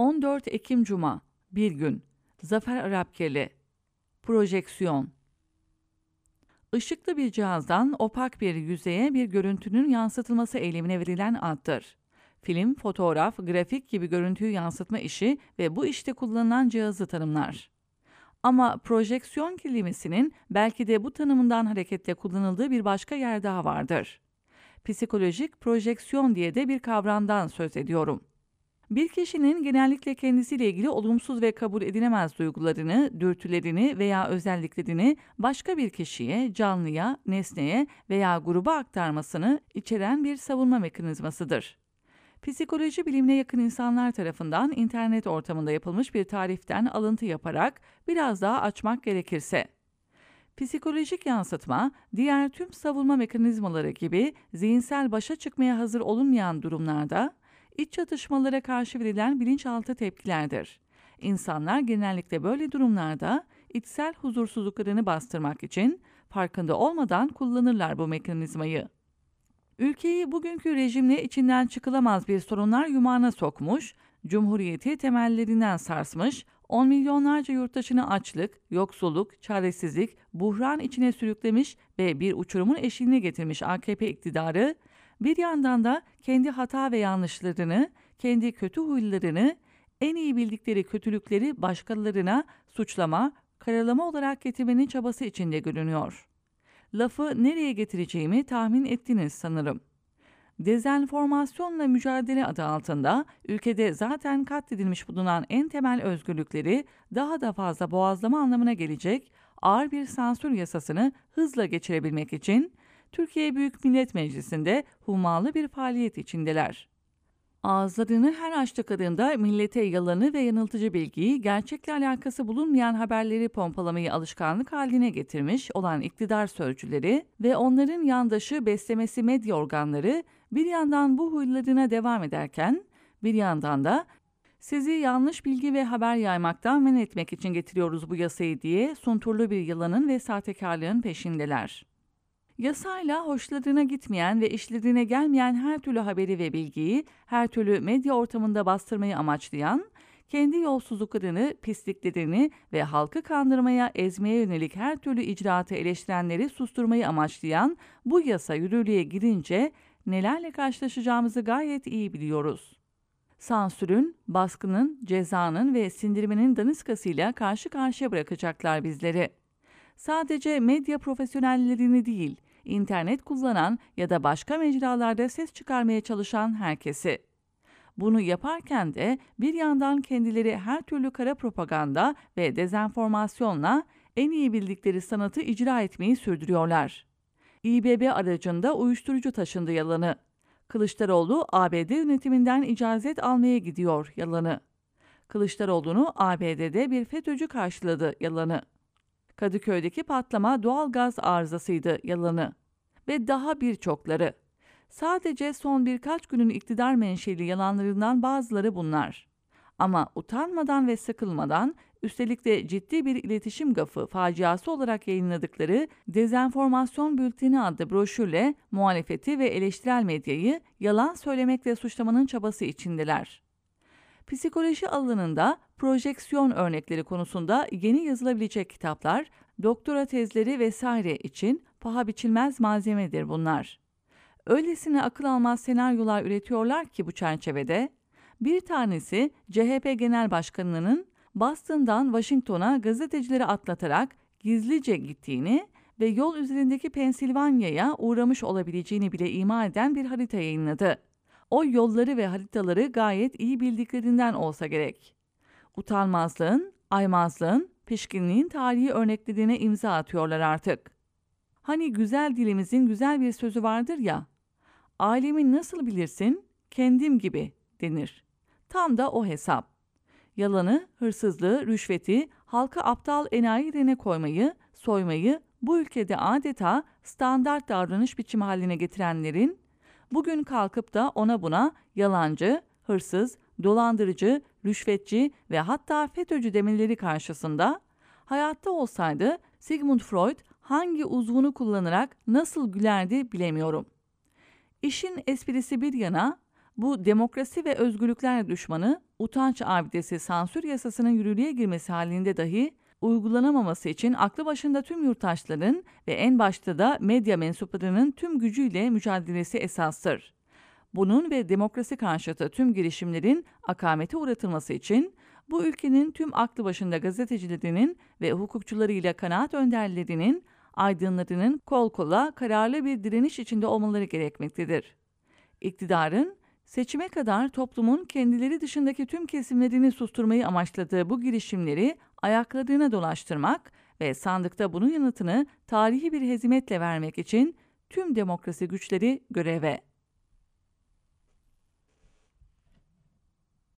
14 Ekim Cuma, bir gün, Zafer Arapkirli, Projeksiyon. Işıklı bir cihazdan opak bir yüzeye bir görüntünün yansıtılması eylemine verilen addır. Film, fotoğraf, grafik gibi görüntüyü yansıtma işi ve bu işte kullanılan cihazı tanımlar. Ama projeksiyon kelimesinin belki de bu tanımından hareketle kullanıldığı bir başka yer daha vardır. Psikolojik projeksiyon diye de bir kavramdan söz ediyorum. Bir kişinin genellikle kendisiyle ilgili olumsuz ve kabul edilemez duygularını, dürtülerini veya özelliklerini başka bir kişiye, canlıya, nesneye veya gruba aktarmasını içeren bir savunma mekanizmasıdır. Psikoloji bilimine yakın insanlar tarafından internet ortamında yapılmış bir tariften alıntı yaparak biraz daha açmak gerekirse, psikolojik yansıtma, diğer tüm savunma mekanizmaları gibi zihinsel başa çıkmaya hazır olunmayan durumlarda iç çatışmalara karşı verilen bilinçaltı tepkilerdir. İnsanlar genellikle böyle durumlarda içsel huzursuzluklarını bastırmak için farkında olmadan kullanırlar bu mekanizmayı. Ülkeyi bugünkü rejimle içinden çıkılamaz bir sorunlar yumağına sokmuş, cumhuriyeti temellerinden sarsmış, 10 milyonlarca yurttaşını açlık, yoksulluk, çaresizlik, buhran içine sürüklemiş ve bir uçurumun eşiğine getirmiş AKP iktidarı, bir yandan da kendi hata ve yanlışlarını, kendi kötü huylarını, en iyi bildikleri kötülükleri başkalarına suçlama, karalama olarak getirmenin çabası içinde görünüyor. Lafı nereye getireceğimi tahmin ettiniz sanırım. Dezenformasyonla mücadele adı altında ülkede zaten katledilmiş bulunan en temel özgürlükleri daha da fazla boğazlama anlamına gelecek ağır bir sansür yasasını hızla geçirebilmek için Türkiye Büyük Millet Meclisi'nde hummalı bir faaliyet içindeler. Ağızlarını her açtıklarında millete yalanı ve yanıltıcı bilgiyi, gerçekle alakası bulunmayan haberleri pompalamayı alışkanlık haline getirmiş olan iktidar sözcüleri ve onların yandaşı beslemesi medya organları bir yandan bu huylarına devam ederken, bir yandan da sizi yanlış bilgi ve haber yaymaktan men etmek için getiriyoruz bu yasayı diye sunturlu bir yalanın ve sahtekarlığın peşindeler. Yasayla hoşlarına gitmeyen ve işlerine gelmeyen her türlü haberi ve bilgiyi, her türlü medya ortamında bastırmayı amaçlayan, kendi yolsuzluklarını, pisliklerini ve halkı kandırmaya, ezmeye yönelik her türlü icraatı eleştirenleri susturmayı amaçlayan bu yasa yürürlüğe girince nelerle karşılaşacağımızı gayet iyi biliyoruz. Sansürün, baskının, cezanın ve sindirmenin daniskasıyla karşı karşıya bırakacaklar bizleri. Sadece medya profesyonellerini değil, internet kullanan ya da başka mecralarda ses çıkarmaya çalışan herkesi. Bunu yaparken de bir yandan kendileri her türlü kara propaganda ve dezenformasyonla en iyi bildikleri sanatı icra etmeyi sürdürüyorlar. İBB aracında uyuşturucu taşındı yalanı. Kılıçdaroğlu ABD yönetiminden icazet almaya gidiyor yalanı. Kılıçdaroğlu'nu ABD'de bir FETÖ'cü karşıladı yalanı. Kadıköy'deki patlama doğal gaz arızasıydı yalanı ve daha birçokları. Sadece son birkaç günün iktidar menşeli yalanlarından bazıları bunlar. Ama utanmadan ve sıkılmadan, üstelik de ciddi bir iletişim gafı faciası olarak yayınladıkları Dezenformasyon Bülteni adlı broşürle muhalefeti ve eleştirel medyayı yalan söylemekle suçlamanın çabası içindeler. Psikoloji alanında projeksiyon örnekleri konusunda yeni yazılabilecek kitaplar, doktora tezleri vesaire için paha biçilmez malzemedir bunlar. Öylesine akıl almaz senaryolar üretiyorlar ki bu çerçevede, bir tanesi CHP Genel Başkanı'nın Boston'dan Washington'a gazetecileri atlatarak gizlice gittiğini ve yol üzerindeki Pensilvanya'ya uğramış olabileceğini bile ima eden bir harita yayınladı. O yolları ve haritaları gayet iyi bildiklerinden olsa gerek. Utanmazlığın, aymazlığın, pişkinliğin tarihi örneklerine imza atıyorlar artık. Hani güzel dilimizin güzel bir sözü vardır ya, "Alemi nasıl bilirsin? Kendim gibi" denir. Tam da o hesap. Yalanı, hırsızlığı, rüşveti, halka aptal enayi rene koymayı, soymayı bu ülkede adeta standart davranış biçimi haline getirenlerin, bugün kalkıp da ona buna yalancı, hırsız, dolandırıcı, rüşvetçi ve hatta FETÖ'cü demeleri karşısında hayatta olsaydı Sigmund Freud hangi uzvunu kullanarak nasıl gülerdi bilemiyorum. İşin esprisi bir yana, Bu demokrasi ve özgürlükler düşmanı, utanç abidesi sansür yasasının yürürlüğe girmesi halinde dahi uygulanamaması için aklı başında tüm yurttaşların ve en başta da medya mensuplarının tüm gücüyle mücadelesi esastır. Bunun ve demokrasi karşıtı tüm girişimlerin akamete uğratılması için bu ülkenin tüm aklı başında gazetecilerinin ve hukukçularıyla kanaat önderlerinin, aydınlarının kol kola kararlı bir direniş içinde olmaları gerekmektedir. İktidarın, seçime kadar toplumun kendileri dışındaki tüm kesimlerini susturmayı amaçladığı bu girişimleri ayaklarına dolaştırmak ve sandıkta bunun yanıtını tarihi bir hezimetle vermek için tüm demokrasi güçleri göreve.